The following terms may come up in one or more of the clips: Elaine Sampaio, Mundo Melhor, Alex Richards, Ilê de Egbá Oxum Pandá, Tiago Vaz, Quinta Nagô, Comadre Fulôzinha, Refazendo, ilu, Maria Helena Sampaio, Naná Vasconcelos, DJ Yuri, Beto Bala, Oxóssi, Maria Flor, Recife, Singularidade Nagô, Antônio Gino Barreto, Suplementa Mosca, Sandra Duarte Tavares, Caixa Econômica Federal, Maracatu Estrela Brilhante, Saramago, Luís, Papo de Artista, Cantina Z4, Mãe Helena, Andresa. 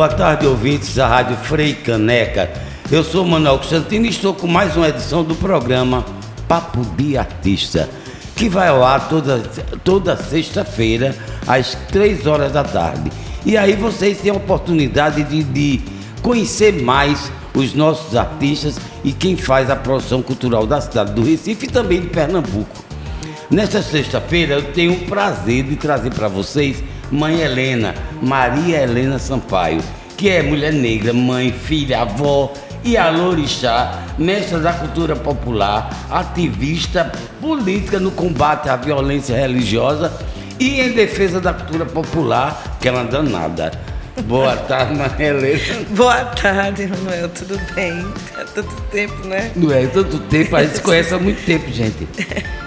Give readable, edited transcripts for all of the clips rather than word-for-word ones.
Boa tarde, ouvintes da Rádio Frei Caneca. Eu sou Manoel Constantino e estou com mais uma edição do programa Papo de Artista, que vai ao ar toda sexta-feira, às 3 horas da tarde. E aí vocês têm a oportunidade de conhecer mais os nossos artistas e quem faz a produção cultural da cidade do Recife e também de Pernambuco. Nesta sexta-feira eu tenho o prazer de trazer para vocês Mãe Helena, Maria Helena Sampaio, que é mulher negra, mãe, filha, avó e alorixá, mestra da cultura popular, ativista política no combate à violência religiosa e em defesa da cultura popular, que ela é danada. Boa tarde, Maria Helena. Boa tarde, Manuel. Tudo bem? Há tanto tempo, né? Não é tanto tempo, a gente se conhece há muito tempo, gente.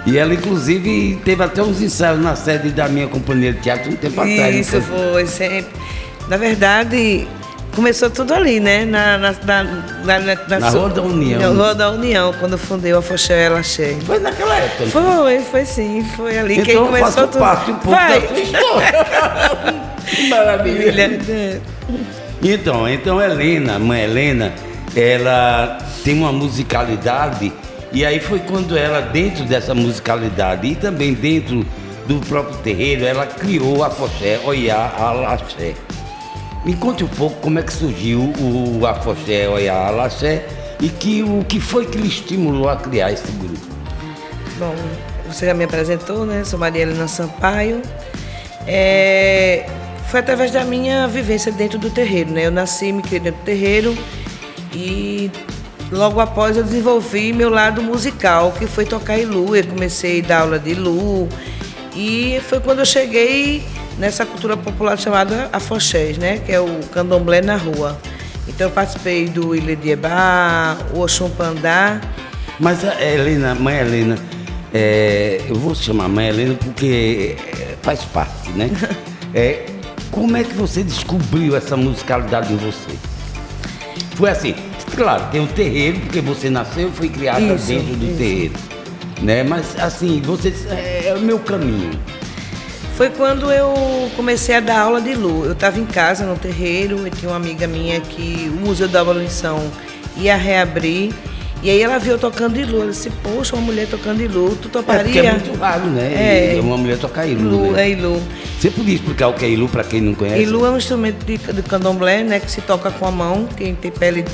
E ela, inclusive, teve até uns ensaios na sede da minha companhia de teatro um tempo atrás. Isso foi, sempre. Na verdade, começou tudo ali, né? Na Rua da União. Na Rua da União, quando fundei o Afoxé Oyá Alaxé. Foi naquela época? Foi sim, foi ali. Então, quem começou faço tudo. Parte um pouco da tua história. Maravilha. Então Helena, Mãe Helena, ela tem uma musicalidade. E aí foi quando ela, dentro dessa musicalidade e também dentro do próprio terreiro, ela criou a Afoxé Oyá Alaxé. Me conte um pouco como é que surgiu o Afoxé Oyá Alaxé e o que foi que lhe estimulou a criar esse grupo. Bom, você já me apresentou, né? Sou Maria Helena Sampaio. Foi através da minha vivência dentro do terreiro, né? Eu nasci, me criei dentro do terreiro e logo após eu desenvolvi meu lado musical, que foi tocar ilu. Eu comecei a dar aula de ilu e foi quando eu cheguei nessa cultura popular chamada afoxés, né? Que é o candomblé na rua. Então eu participei do Ilê de Egbá Oxum Pandá. Mas a Helena, Mãe Helena, eu vou chamar Mãe Helena porque faz parte, né? Como é que você descobriu essa musicalidade em você? Foi assim, claro, tem o terreiro, porque você nasceu e foi criada dentro do terreiro, né? Mas assim, você é o meu caminho. Foi quando eu comecei a dar aula de ilu. Eu estava em casa, no terreiro, e tinha uma amiga minha que o Museu da Abolição ia reabrir. E aí ela viu eu tocando ilu, ela disse, poxa, uma mulher tocando ilu, tu toparia? É muito raro, né? É uma mulher tocar ilu, né? É ilu. Você podia explicar o que é ilu para quem não conhece? Ilu é um instrumento de candomblé, né? Que se toca com a mão, quem tem pele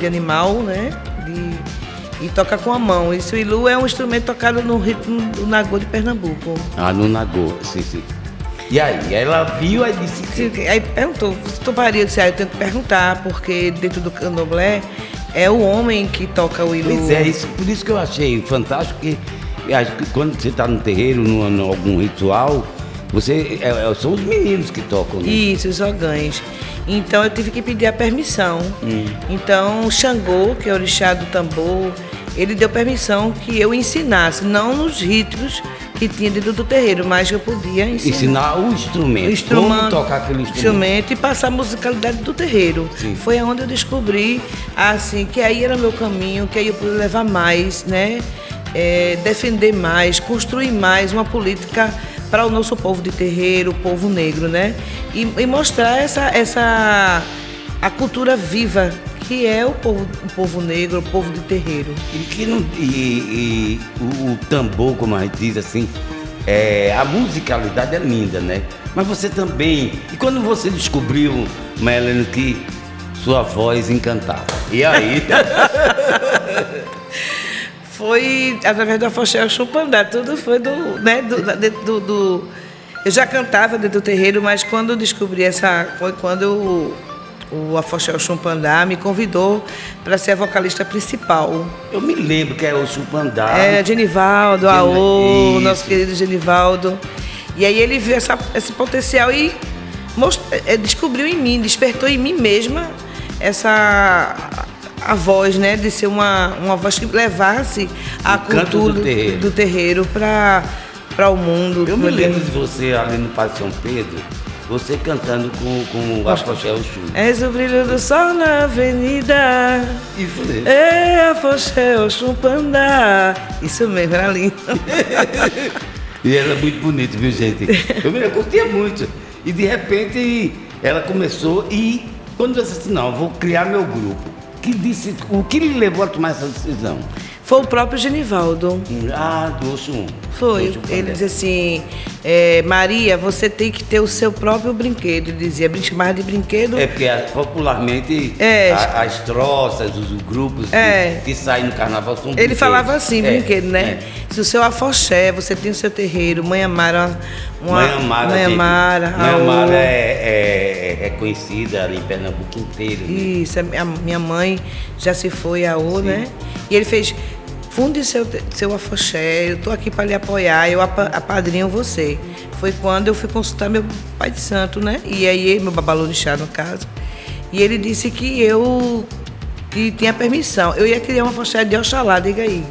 de animal, né? E toca com a mão. Isso, ilu é um instrumento tocado no ritmo do Nagô de Pernambuco. Ah, no Nagô, sim. E aí, ela viu, aí disse que... Aí perguntou, você toparia? Eu disse, eu tenho que perguntar, porque dentro do candomblé... É o homem que toca o ilu. Pois é, por isso que eu achei fantástico, que quando você está no terreiro, em algum ritual, são os meninos que tocam, né? Isso, os ogãs. Então eu tive que pedir a permissão. Então Xangô, que é o orixá do tambor, ele deu permissão que eu ensinasse, não nos ritmos que tinha dentro do terreiro, mas eu podia ensinar o instrumento, como tocar aquele instrumento e passar a musicalidade do terreiro. Sim. Foi onde eu descobri, assim, que aí era meu caminho, que aí eu pude levar mais, né? Defender mais, construir mais uma política para o nosso povo de terreiro, o povo negro, né? E mostrar a cultura viva que é o povo negro, o povo de terreiro. E o tambor, como a gente diz assim, a musicalidade é linda, né? Mas você também... E quando você descobriu, Marilene, que sua voz encantava? E aí? Foi através do Afoxé Oyá Alaxé, tudo foi Eu já cantava dentro do terreiro, mas quando eu descobri foi quando o Afoxé Oyá Alaxé me convidou para ser a vocalista principal. Eu me lembro que era o Chumpandá. Genivaldo, o nosso querido Genivaldo. E aí ele viu esse potencial e descobriu em mim, despertou em mim mesma a voz, né? De ser uma voz que levasse a cultura do terreiro para o mundo. Eu me lembro de você ali no Pátio de São Pedro. Você cantando com o Afoxé Oxum. És o brilho do sol na avenida. Isso mesmo. É Afoxé Oxum Pandá. Isso mesmo, era lindo. E era muito bonito, viu, gente? Eu curtia muito. E de repente ela começou e Quando você disse, não, vou criar meu grupo, que disse, o que lhe levou a tomar essa decisão? Foi o próprio Genivaldo. Ah, do Oxum. Foi. Do Oxum. Ele dizia assim, Maria, você tem que ter o seu próprio brinquedo. Ele dizia, mais de brinquedo... É, porque popularmente as troças, os grupos que saem no carnaval são brinquedos. Ele falava assim, brinquedo, né? É. Se o seu afoxé, você tem o seu terreiro, Mãe Amara... Mãe Amara é conhecida ali em Pernambuco inteiro. Né? Isso, a minha mãe já se foi a O, né? E ele fez... Funde seu afoxé, eu estou aqui para lhe apoiar, eu apadrinho você. Foi quando eu fui consultar meu pai de santo, né? E aí, meu babalorixá, no caso. E ele disse que tinha permissão. Eu ia criar uma afoxé de Oxalá, diga aí.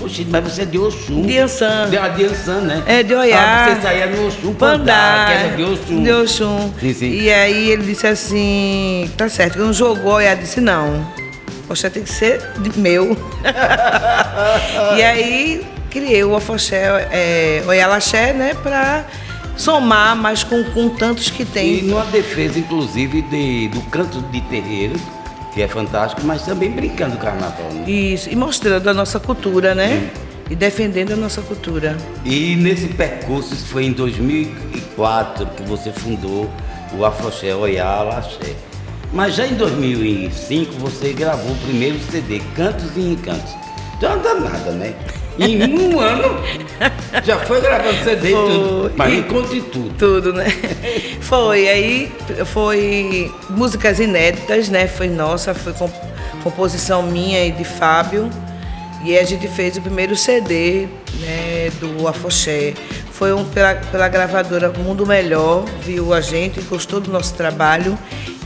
Oxi, mas você é de Oxum. De Ansã. De Ansã, né? É, de Oyá. Ah, você saía no Oxum Pandá, que era de Oxum. De Oxum. Sim, sim. E aí ele disse assim, tá certo, eu não jogou Oyá, disse não. Afoxé tem que ser meu. E aí criei o Afoxé Oyá Alaxé, né? Pra somar, mas com tantos que tem. E numa defesa, inclusive, do canto de terreiro, que é fantástico, mas também brincando o carnaval, né? Isso, e mostrando a nossa cultura, né? E defendendo a nossa cultura. E nesse percurso, foi em 2004 que você fundou o Afoxé Oyá Alaxé. Mas já em 2005 você gravou o primeiro CD, Cantos e Encantos. Então não dá nada, né? Em um ano já foi gravando CD e tudo. Mas encontre tudo. Tudo, né? Foi, aí foi músicas inéditas, né? Foi nossa, foi composição minha e de Fábio. E a gente fez o primeiro CD, né, do Afoxé. Foi pela gravadora Mundo Melhor, viu a gente, gostou do nosso trabalho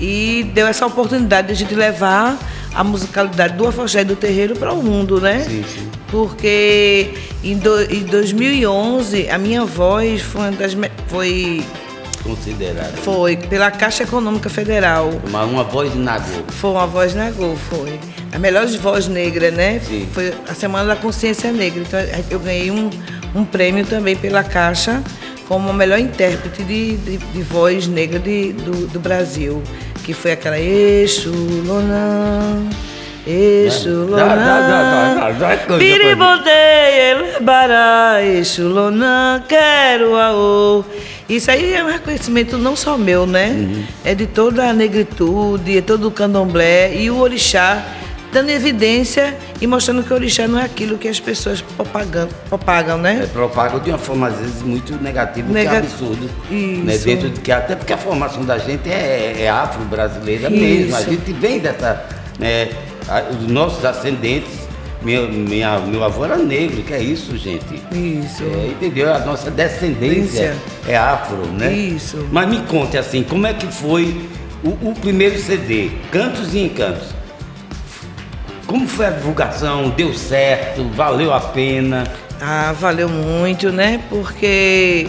e deu essa oportunidade de a gente levar a musicalidade do afoxé e do terreiro para o mundo, né? Sim, sim. Porque em 2011 a minha voz foi uma das... Foi considerada. Foi, pela Caixa Econômica Federal. Uma voz nagô. Foi uma voz nagô, foi. A melhor voz negra, né? Sim. Foi a Semana da Consciência Negra. Então eu ganhei um prêmio também pela Caixa como a melhor intérprete de voz negra do Brasil, que foi aquela Exu Lonan, Exu Lonan, Piribodei, Elebará, Exu Lonan, quero aô. Isso aí é um reconhecimento não só meu, né? Uhum. É de toda a negritude, é todo o candomblé e o orixá, dando evidência e mostrando que o orixá não é aquilo que as pessoas propagam, né? Propagam de uma forma, às vezes, muito negativa, que é absurdo. Isso. Né? Dentro de que, até porque a formação da gente é afro-brasileira mesmo. A gente vem dessa... Né, os nossos ascendentes... Meu avô era negro, que é isso, gente? Isso. Entendeu? A nossa descendência é afro, né? Isso. Mas me conte, assim, como é que foi o primeiro CD, Cantos e Encantos? Como foi a divulgação? Deu certo? Valeu a pena? Ah, valeu muito, né? Porque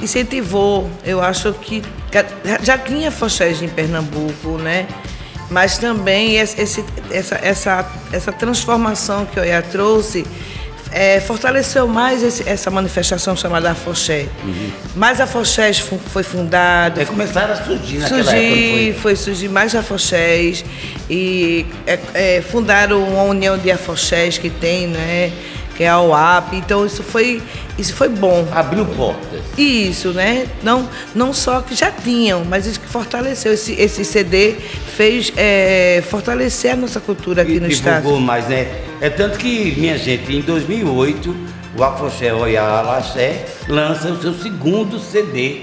incentivou. Eu acho que já tinha afoxés em Pernambuco, né? Mas também essa transformação que o Oyá trouxe fortaleceu mais essa manifestação chamada afoxé. Uhum. Mais afoxés foi fundado. Começaram a surgir naquela época. Foi surgir mais afoxés e fundaram uma união de afoxés que tem, né? Que é a UAP. Então isso foi bom. Abriu portas. Isso, né? Não só que já tinham, mas isso que fortaleceu. Esse CD fez fortalecer a nossa cultura aqui no estado. Divulgou mais, né? É tanto que, minha gente, em 2008, o Afoxé Oyá Alaxé lança o seu segundo CD,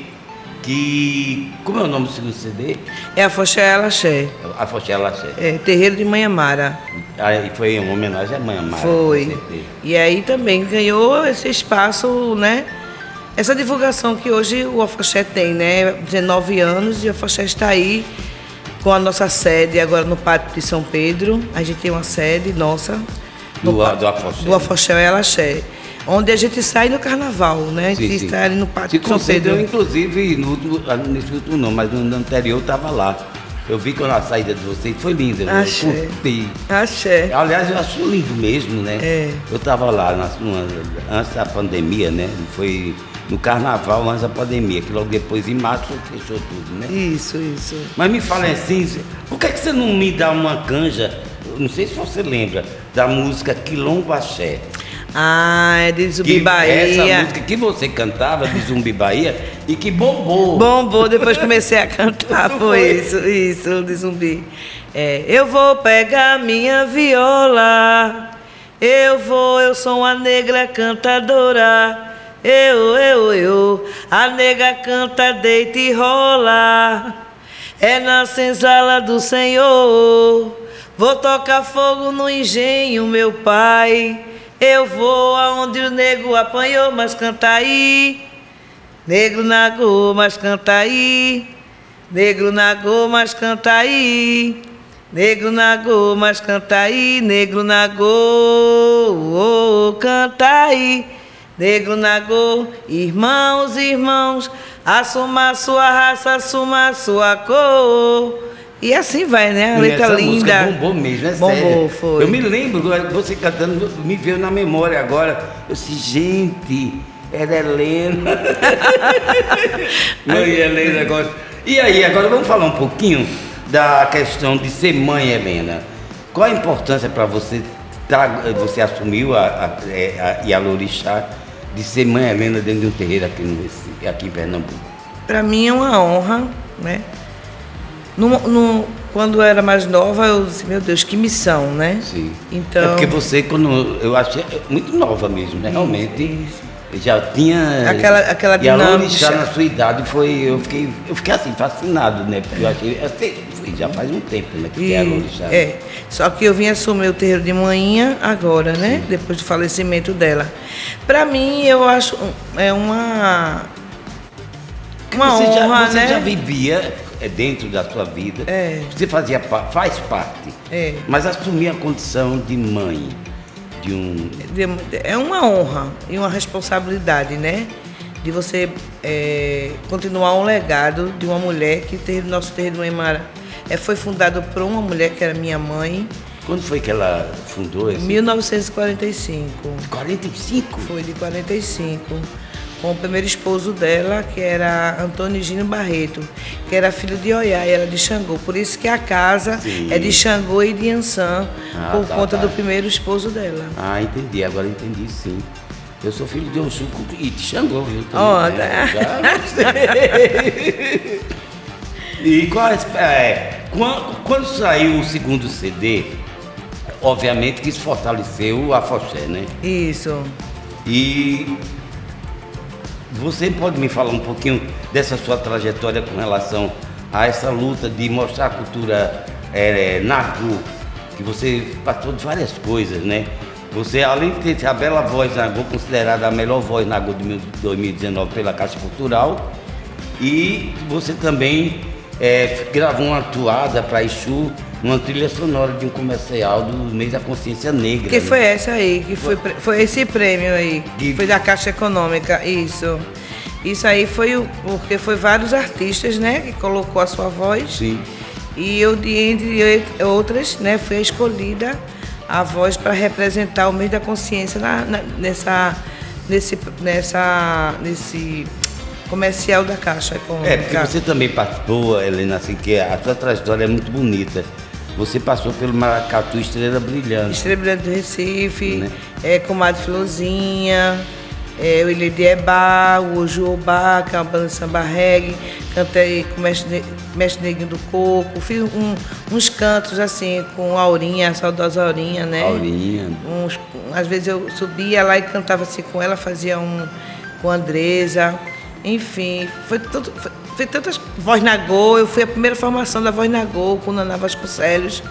que... Como é o nome do segundo CD? É Afoxé Oyá Alaxé. Afoxé Oyá Alaxé. É, Terreiro de Mãe Amara. Aí foi uma homenagem à Mãe Amara. Foi. E aí também ganhou esse espaço, né? Essa divulgação que hoje o Afoxé tem, né? 19 anos e o Afoxé está aí com a nossa sede agora no Pátio de São Pedro. A gente tem uma sede nossa do Afoxé. Do Afoxé Oyá Alaxé, onde a gente sai no carnaval, né? Sim, a gente está ali no Pátio de São Pedro. Inclusive, no último, não, mas no anterior estava lá. Eu vi que a saída de vocês foi linda, Axé. Eu curti. Axé. Aliás, eu acho lindo mesmo, né? É. Eu estava lá antes da pandemia, né? Foi no carnaval antes da pandemia, que logo depois em março fechou tudo, né? Isso. Mas me fala assim, por que você não me dá uma canja? Não sei se você lembra da música Quilombo Axé. Ah, é de Zumbi Bahia. Essa música que você cantava de Zumbi Bahia e que bombou. Bombou, depois comecei a cantar, foi isso, de Zumbi. É, eu vou pegar minha viola, eu sou uma negra cantadora. Eu, a nega canta, deita e rola, é na senzala do Senhor. Vou tocar fogo no engenho, meu pai. Eu vou aonde o negro apanhou, mas canta aí. Negro nagô, mas canta aí. Negro nagô, mas canta aí. Negro nagô, mas canta aí. Negro nagô, canta aí. Negro nagô, irmãos, assuma sua raça, assuma sua cor. E assim vai, né? A letra linda. Essa música bombou mesmo, é sério. Bombou, foi. Eu me lembro, você cantando, me veio na memória agora. Eu disse, gente, era Helena. Mãe Helena agora. E aí, agora vamos falar um pouquinho da questão de ser mãe Helena. Qual a importância para você, você assumiu a Yalorixá, de ser mãe Helena dentro de um terreiro aqui em Pernambuco? Para mim é uma honra, né? Quando eu era mais nova, eu disse, meu Deus, que missão, né? Sim. Então... É porque você, quando eu achei, muito nova mesmo, né? Realmente, isso. Já tinha... Aquela dinâmica. E a na sua idade, eu fiquei assim, fascinado, né? Porque eu achei, já faz um tempo, né? Que é a Lorixá. É, só que eu vim assumir o terreiro de manhã agora, né? Sim. Depois do falecimento dela. Pra mim, eu acho, é uma honra, né? Você já vivia... É dentro da sua vida, você faz parte, mas assumir a condição de mãe, é uma honra e uma responsabilidade, né? De você continuar um legado de uma mulher que teve nosso terreiro de Mãe Amara. Foi fundado por uma mulher que era minha mãe. Quando foi que ela fundou? Em 1945. 45? Foi de 45. Com o primeiro esposo dela, que era Antônio Gino Barreto, que era filho de Oyá e era de Xangô. Por isso que a casa é de Xangô e de Iansã, por conta do primeiro esposo dela. Ah, entendi. Agora entendi, sim. Eu sou filho de Oxum e de Xangô, viu? Ó, E quando saiu o segundo CD, obviamente que isso fortaleceu a Afoxé, né? Isso. E... Você pode me falar um pouquinho dessa sua trajetória com relação a essa luta de mostrar a cultura nagô, que você passou de várias coisas, né? Você, além de ter a bela voz nagô, considerada a melhor voz nagô de 2019 pela Caixa Cultural, e você também gravou uma toada para Exu, uma trilha sonora de um comercial do mês da consciência negra. Que foi essa aí, que foi esse prêmio aí, que foi da Caixa Econômica, isso. Isso aí foi porque foi vários artistas, né, que colocou a sua voz. Sim. E eu, entre outras, né, fui escolhida a voz para representar o mês da consciência nesse comercial da Caixa Econômica. É, porque você também participou, Helena, assim, que a sua trajetória é muito bonita. Você passou pelo Maracatu Estrela Brilhante. Estrela Brilhante do Recife, né? Comadre Fulôzinha, o Ilê de Egbá, o Ojú Obá, que é uma banda de samba reggae. Cantei com o Mestre Neguinho do Coco. Fiz uns cantos assim com a Aurinha, a saudosa Aurinha, né? Aurinha. Às vezes eu subia lá e cantava assim com ela, fazia com a Andresa. Enfim, foi tantas Voz Nagô. Eu fui a primeira formação da Voz Nagô com Naná Vasconcelos,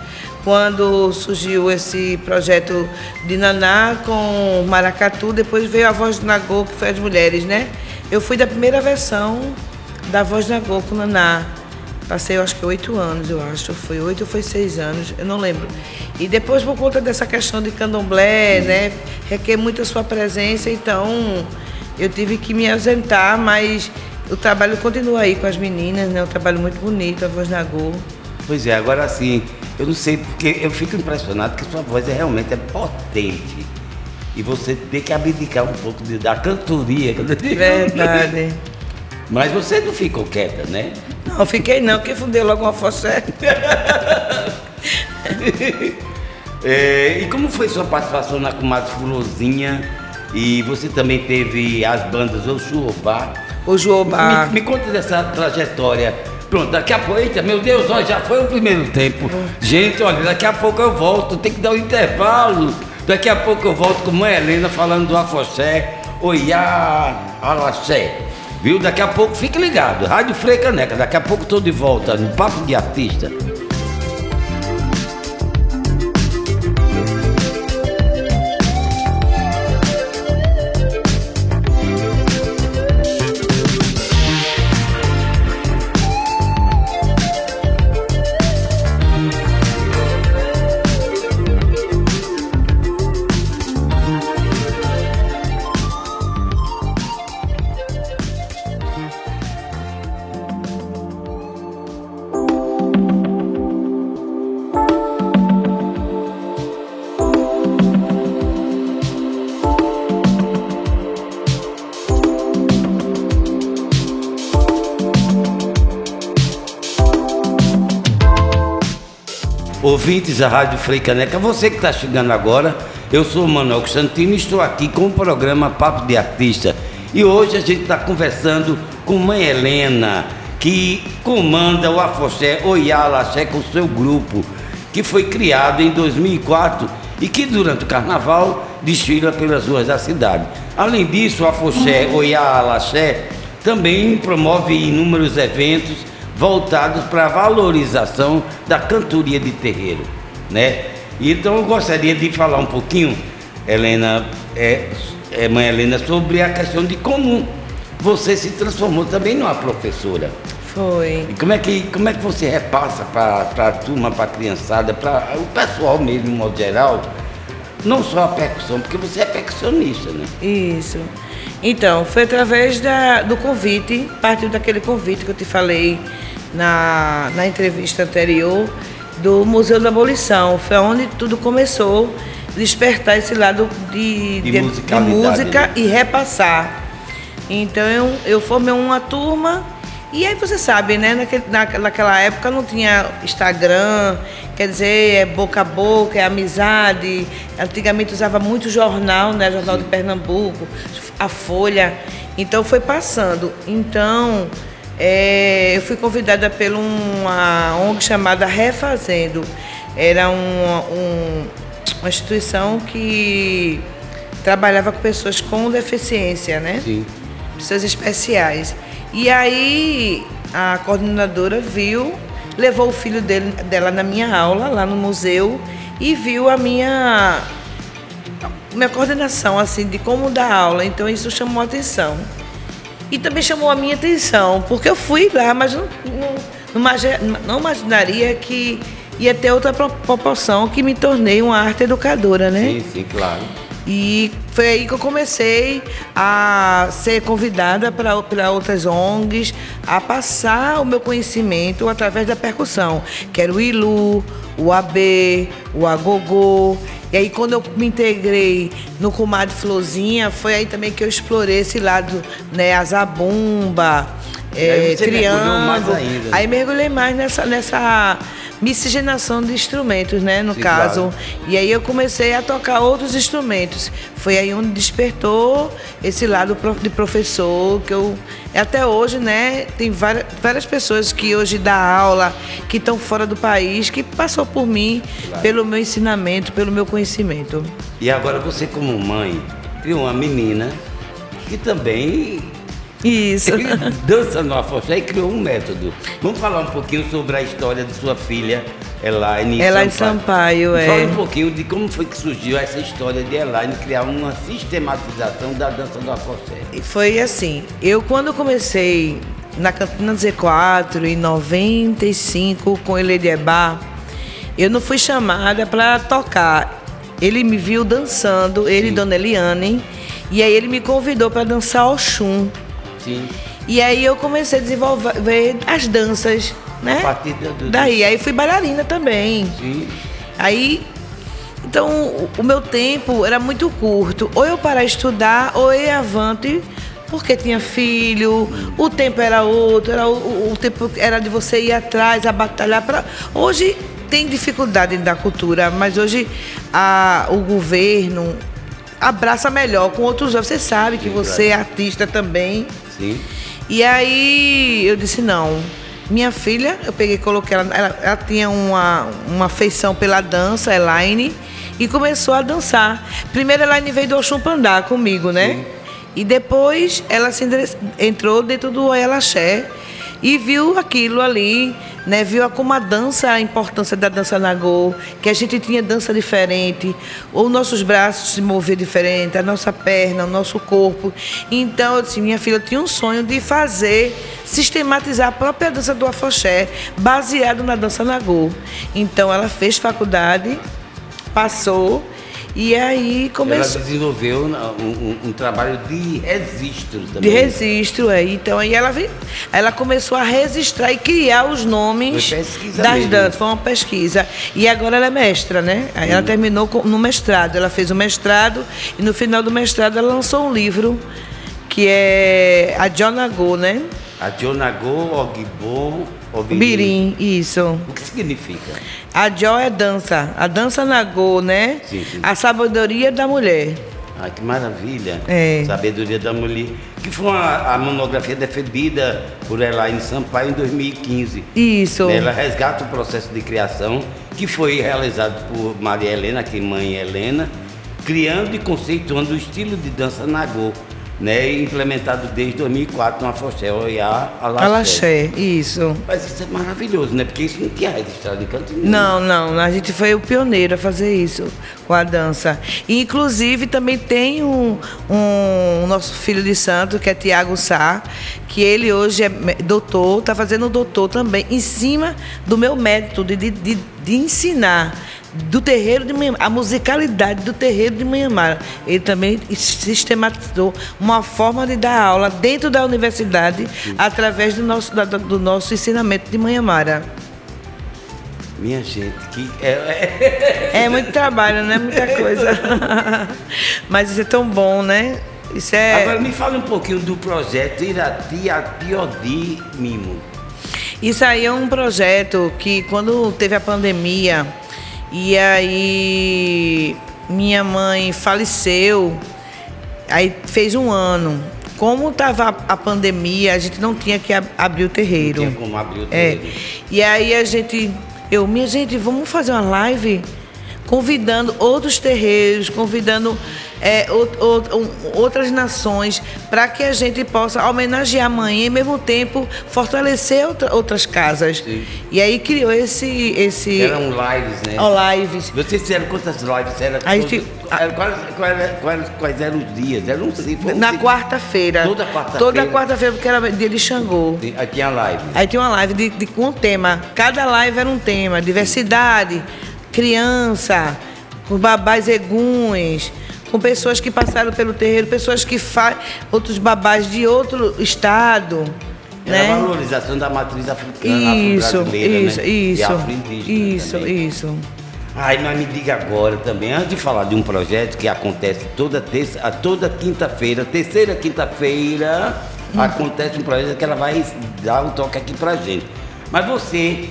quando surgiu esse projeto de Naná com Maracatu. Depois veio a Voz Nagô, que foi as mulheres, né? Eu fui da primeira versão da Voz Nagô com Naná. Passei, eu acho que 8 anos, eu acho. Foi 8 ou foi 6 anos, eu não lembro. E depois, por conta dessa questão de candomblé, né? Requer muito a sua presença, então... Eu tive que me ausentar, mas o trabalho continua aí com as meninas, né? Um trabalho muito bonito, a Voz Nagô. Pois é, agora sim, eu não sei, porque eu fico impressionado que sua voz realmente é potente. E você tem que abdicar um pouco da cantoria. Verdade. Mas você não ficou quieta, né? Não, fiquei não, que fudeu logo uma fossé. E como foi sua participação na Comadre Fulôzinha? E você também teve as bandas Ojú Obá. Ojú Obá. Me conta dessa trajetória. Pronto, daqui a pouco, eita, meu Deus, olha, já foi o primeiro tempo. Gente, olha, daqui a pouco eu volto, tem que dar um intervalo. Daqui a pouco eu volto com Mãe Helena falando do Afoxé Oyá Alaxé. Viu? Daqui a pouco, fique ligado. Rádio Frei Caneca, daqui a pouco estou de volta no Papo de Artista. Ouvintes da Rádio Frei Caneca, você que está chegando agora, eu sou o Manoel Constantino e estou aqui com o programa Papo de Artista. E hoje a gente está conversando com Mãe Helena, que comanda o Afoxé Oyá Alaxé com o seu grupo, que foi criado em 2004 e que durante o carnaval desfila pelas ruas da cidade. Além disso, o Afoxé Oyá Alaxé também promove inúmeros eventos voltados para a valorização da cantoria de terreiro, né? Então eu gostaria de falar um pouquinho, Helena, Mãe Helena, sobre a questão de como você se transformou também numa professora. Foi. E como é que você repassa para a turma, para a criançada, para o pessoal mesmo, de modo geral, não só a percussão, porque você é percussionista, né? Isso. Então, foi através do convite, partiu daquele convite que eu te falei na entrevista anterior, do Museu da Abolição. Foi onde tudo começou, despertar esse lado de música, né? E repassar. Então, eu formei uma turma, e aí você sabe, né? Naquela época não tinha Instagram, quer dizer, é boca a boca, é amizade. Antigamente usava muito jornal, né? Jornal de Pernambuco, a Folha. Então foi passando. Então eu fui convidada por uma ONG chamada Refazendo. Era uma instituição que trabalhava com pessoas com deficiência, né? Sim. Pessoas especiais. E aí a coordenadora viu, levou o filho dela na minha aula, lá no museu, e viu a minha coordenação, assim, de como dar aula. Então isso chamou a atenção. E também chamou a minha atenção, porque eu fui lá, mas não imaginaria que ia ter outra proporção, que me tornei uma arte educadora, né? Sim, sim, claro. E foi aí que eu comecei a ser convidada para outras ONGs a passar o meu conhecimento através da percussão, que era o ilu, o abê, o agogô. E aí quando eu me integrei no Comadre Fulôzinha, foi aí também que eu explorei esse lado, né, a zabumba, triângulo. Aí mergulhei mais nessa miscigenação de instrumentos, né, no caso. Claro. E aí eu comecei a tocar outros instrumentos. Foi aí onde despertou esse lado de professor, que eu até hoje, né, tem várias pessoas que hoje dá aula, que estão fora do país, que passou por mim, claro, pelo meu ensinamento, pelo meu conhecimento. E agora você, como mãe, tem uma menina que também... Isso. Ele dança no Afoxé e criou um método. Vamos falar um pouquinho sobre a história de sua filha, Elaine Sampaio. Fala um pouquinho de como foi que surgiu essa história de Elaine criar uma sistematização da dança do Afoxé. Foi assim, eu quando comecei na Cantina Z4, em 95, com Ilê de Egbá, eu não fui chamada para tocar. Ele me viu dançando, ele e Dona Eliane, e aí ele me convidou para dançar Oxum. Sim. E aí eu comecei a desenvolver as danças né? A partir daí, aí fui bailarina também. Sim. Aí, então, o meu tempo era muito curto. Ou eu parava estudar, ou eu ia avante, porque tinha filho, o tempo era outro, era o tempo era de você ir atrás, a batalhar. Hoje tem dificuldade da cultura, mas hoje o governo abraça melhor com outros jovens. Você sabe que você é artista também. Sim. E aí eu disse, não, minha filha, eu peguei e coloquei ela tinha uma afeição pela dança, Elaine, e começou a dançar. Primeiro Elaine veio do Oxum Pandá comigo, né? Sim. E depois ela se entrou dentro do Oyá Alaxé e viu aquilo ali, né? Viu como a importância da dança nagô, que a gente tinha dança diferente, os nossos braços se moviam diferente, a nossa perna, o nosso corpo. Então, eu disse, minha filha, eu tinha um sonho de fazer, sistematizar a própria dança do afoxé, baseado na dança nagô. Então, ela fez faculdade, passou. E aí começou... Ela desenvolveu um trabalho de registro também. De registro, é. Então aí ela começou a registrar e criar os nomes das danças. Foi uma pesquisa. E agora ela é mestra, né? Aí ela terminou no mestrado. Ela fez o mestrado e no final do mestrado ela lançou um livro que é a Jonagô, né? A Jonagô, Ogibô... Birim, isso. O que significa? A Jô é dança. A dança nagô, né? Sim, sim. A sabedoria da mulher. Ah, que maravilha. É. Sabedoria da mulher. Que foi a monografia defendida por Elaine Sampaio em 2015. Isso. Ela resgata o processo de criação que foi realizado por Maria Helena, que é Mãe Helena, criando e conceituando o estilo de dança nagô. Né, implementado desde 2004 no Afoxé Oyá Alaxé. Isso. Mas isso é maravilhoso, né? Porque isso não tinha registrado em canto nenhum. Não. A gente foi o pioneiro a fazer isso com a dança. E, inclusive, também tem um nosso filho de santo, que é Tiago Sá, que ele hoje é doutor, está fazendo o doutor também, em cima do meu mérito de ensinar. Do terreiro de Mãe Amara, a musicalidade do terreiro de Mãe Amara. Ele também sistematizou uma forma de dar aula dentro da universidade, sim, através do nosso ensinamento de Mãe Amara. Minha gente, que... É muito trabalho, né? Muita coisa. Mas isso é tão bom, né? Isso é... Agora me fala um pouquinho do projeto Irati a Piodi Mimo. Isso aí é um projeto que, quando teve a pandemia... E aí, minha mãe faleceu, aí fez 1 ano. Como estava a pandemia, a gente não tinha que abrir o terreiro. Não tinha como abrir o terreiro. É. E aí minha gente, vamos fazer uma live convidando outros terreiros, convidando outras nações, para que a gente possa homenagear a mãe e, ao mesmo tempo, fortalecer outras casas. Sim. E aí criou esse... Eram lives, né? Lives. Vocês fizeram quantas lives? Quais eram os dias? Era na quarta-feira. Toda quarta-feira? Toda quarta-feira, porque era dia de Xangô. Sim. Aí tinha live. Aí tinha uma live com um tema. Cada live era um tema. Diversidade, criança, com babás eguns, com pessoas que passaram pelo terreiro, pessoas que fazem outros babás de outro estado. É, né? A valorização da matriz africana, afro-brasileira, né? E afro-indígena também. Isso. Aí, mas me diga agora também, antes de falar de um projeto que acontece toda quinta-feira, terceira quinta-feira, acontece um projeto que ela vai dar um toque aqui pra gente. Mas você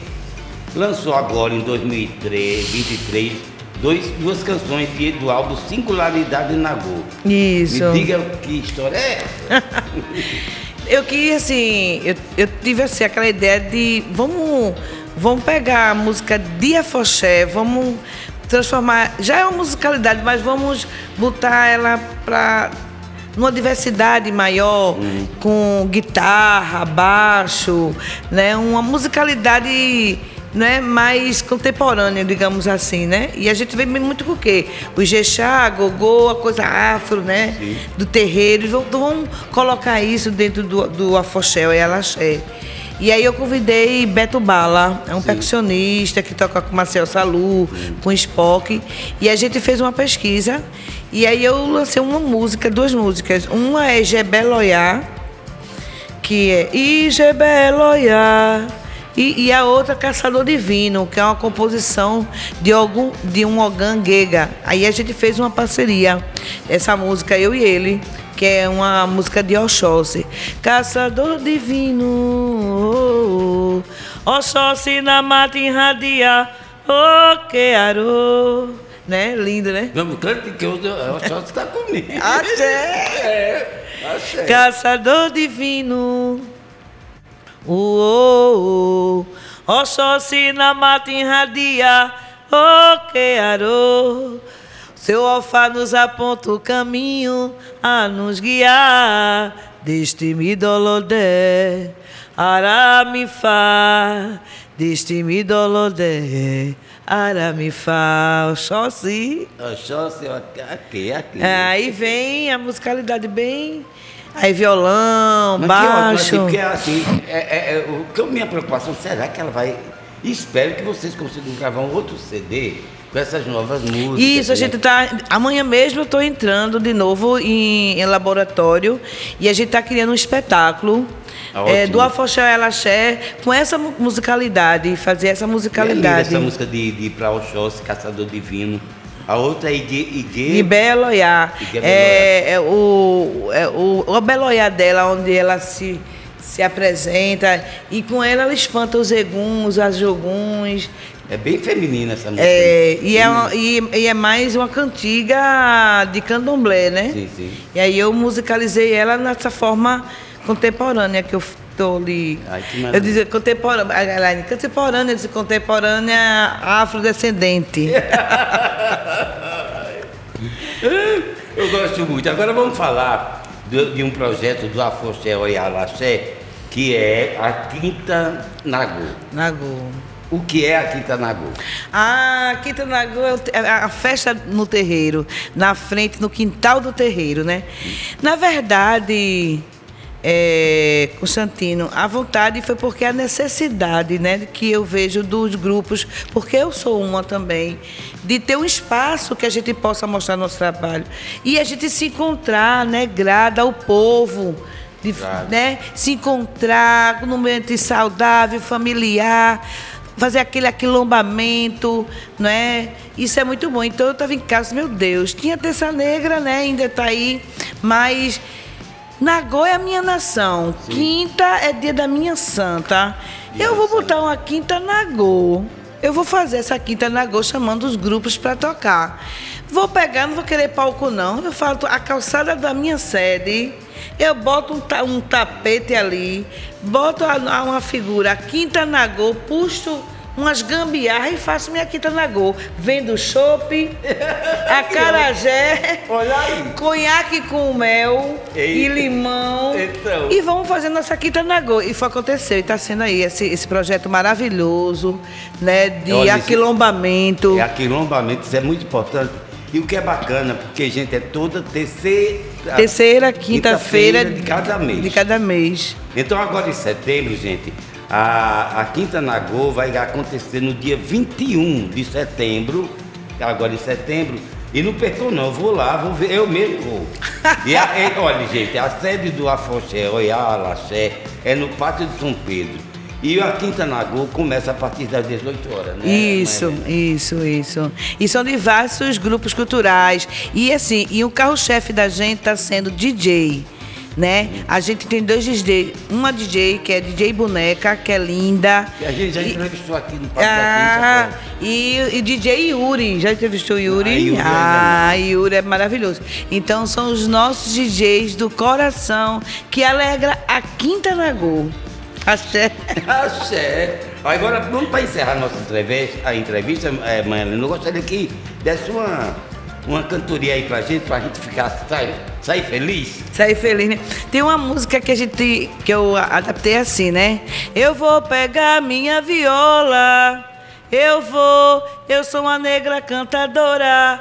lançou agora, em 2023, 2 canções do álbum Singularidade Nagô. Isso. Me diga que história é essa. Eu queria, assim, eu tive assim, aquela ideia de vamos pegar a música de afoxé, vamos transformar, já é uma musicalidade, mas vamos botar ela para numa diversidade maior, com guitarra, baixo, né? Uma musicalidade, né, mais contemporânea, digamos assim, né? E a gente vê muito com o quê? O jexá, gogô, a coisa afro, né? Sim. Do terreiro. Então, vamos colocar isso dentro do afoxé Oyá Alaxé. E aí eu convidei Beto Bala, é um percussionista que toca com Marcel Salu, com Spock. E a gente fez uma pesquisa. E aí eu lancei uma música, 2 músicas. Uma é Ijebeloiá, que é Ijebeloiá. E a outra, Caçador Divino, que é uma composição de um oganguega. Aí a gente fez uma parceria, essa música, eu e ele, que é uma música de Oxóssi. Caçador divino, Oxóssi na mata irradia, o que arô. Né? Lindo, né? Vamos cantar, que Oxóssi está comigo. Achei. Caçador divino, Oxóssi na mata irradia, o que arô. Seu alfá nos aponta o caminho a nos guiar, deste midolodé, aramifá, deste midolodé, aramifá, Oxóssi. Oxóssi, aqui. Aí vem a musicalidade bem... Aí violão, mas baixo... Mas que ótimo, assim, que a minha preocupação, será que ela vai... Espero que vocês consigam gravar um outro CD... Com essas novas músicas. Isso, a gente tá... Amanhã mesmo eu estou entrando de novo em laboratório e a gente está criando um espetáculo do Afoxé Oyá Alaxé com essa musicalidade, fazer essa musicalidade. É linda essa música de Pra Oxóssi, Caçador Divino. A outra é de Beloiá. O Beloiá dela, onde ela se apresenta e com ela espanta os eguns, as joguns. É bem feminina essa música. E é mais uma cantiga de candomblé, né? Sim, sim. E aí eu musicalizei ela nessa forma contemporânea que eu estou ali. Ai, que maravilha. Eu dizia contemporânea, eu disse contemporânea afrodescendente. Eu gosto muito. Agora vamos falar de um projeto do Afoxé Oyá Alaxé, que é a Quinta Nagô. O que é a Quinta Nagô? A Quinta Nagô é a festa no terreiro, na frente, no quintal do terreiro, né? Na verdade, Constantino, a vontade foi porque a necessidade, né, que eu vejo dos grupos, porque eu sou uma também, de ter um espaço que a gente possa mostrar nosso trabalho. E a gente se encontrar, né, grada ao povo. Né, se encontrar num ambiente saudável, familiar... Fazer aquele aquilombamento, né? Isso é muito bom. Então eu estava em casa, meu Deus, tinha Terça Negra, né? Ainda está aí, mas Nagô é a minha nação. Sim. Quinta é dia da minha santa. Sim. Eu vou botar uma Quinta Nagô. Eu vou fazer essa Quinta Nagô chamando os grupos para tocar. Vou pegar, não vou querer palco não. Eu falo, a calçada da minha sede, eu boto um tapete ali, boto uma figura, a Quinta Nagô, puxo umas gambiarras e faço minha Quinta Nagô. Vendo chope, acarajé, conhaque com mel. Eita. E limão. Então. E vamos fazer nossa Quinta Nagô. E foi acontecer, e está sendo aí esse projeto maravilhoso, né, de aquilombamento. Aquilombamento, isso é muito importante. E o que é bacana, porque, gente, é toda terceira quinta-feira de cada mês. Então, agora em setembro, gente, a Quinta Nagô vai acontecer no dia 21 de setembro, agora em setembro, e não percam não, vou lá, vou ver, eu mesmo vou. Olha, gente, a sede do Afoxé Oyá Alaxé é no Pátio de São Pedro. E a Quinta Nagô começa a partir das 18 horas, né? Isso. E são de diversos grupos culturais. E assim, e o carro-chefe da gente está sendo DJ, né? A gente tem dois DJ, uma DJ que é DJ Boneca, que é linda. E a gente já entrevistou aqui no Papo de Artista. E DJ Yuri, já entrevistou o Yuri? Yuri é maravilhoso. Então são os nossos DJs do coração que alegra a Quinta Nagô. Axé. Agora, vamos para encerrar nossa entrevista, Mãe Helena, eu gostaria que desse uma cantoria aí pra gente ficar, sair feliz. Sair feliz, né? Tem uma música que eu adaptei assim, né? Eu vou pegar minha viola, eu sou uma negra cantadora,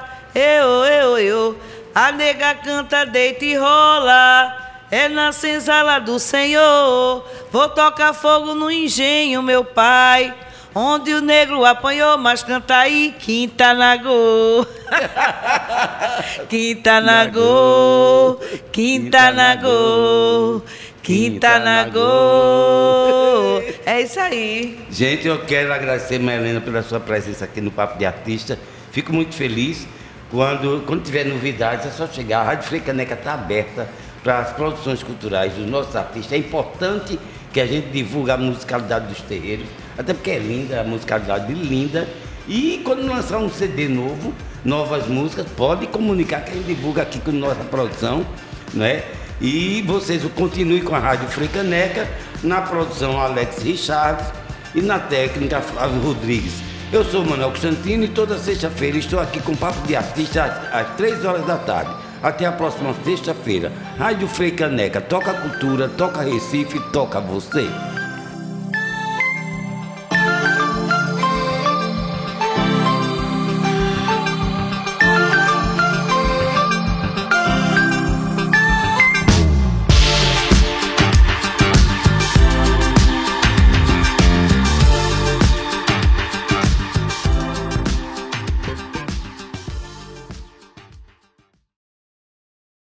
a nega canta, deita e rola. É na senzala do Senhor, vou tocar fogo no engenho, meu pai, onde o negro apanhou, mas canta aí, Quinta Nagô. Quinta Nagô, Quinta Nagô, Quinta Nagô. É isso aí. Gente, eu quero agradecer, Mãe Helena, pela sua presença aqui no Papo de Artista. Fico muito feliz. Quando tiver novidades, é só chegar. A Rádio Frei Caneca está aberta para as produções culturais dos nossos artistas. É importante que a gente divulgue a musicalidade dos terreiros, até porque é linda, a musicalidade é linda. E quando lançar um CD novo, novas músicas, pode comunicar que a gente divulga aqui com a nossa produção, né? E vocês continuem com a Rádio Frei Caneca, na produção Alex Richards e na técnica Flávio Rodrigues. Eu sou o Manoel Constantino e toda sexta-feira estou aqui com Papo de Artista às 3 horas da tarde. Até a próxima sexta-feira. Rádio Frei Caneca, toca cultura, toca Recife, toca você.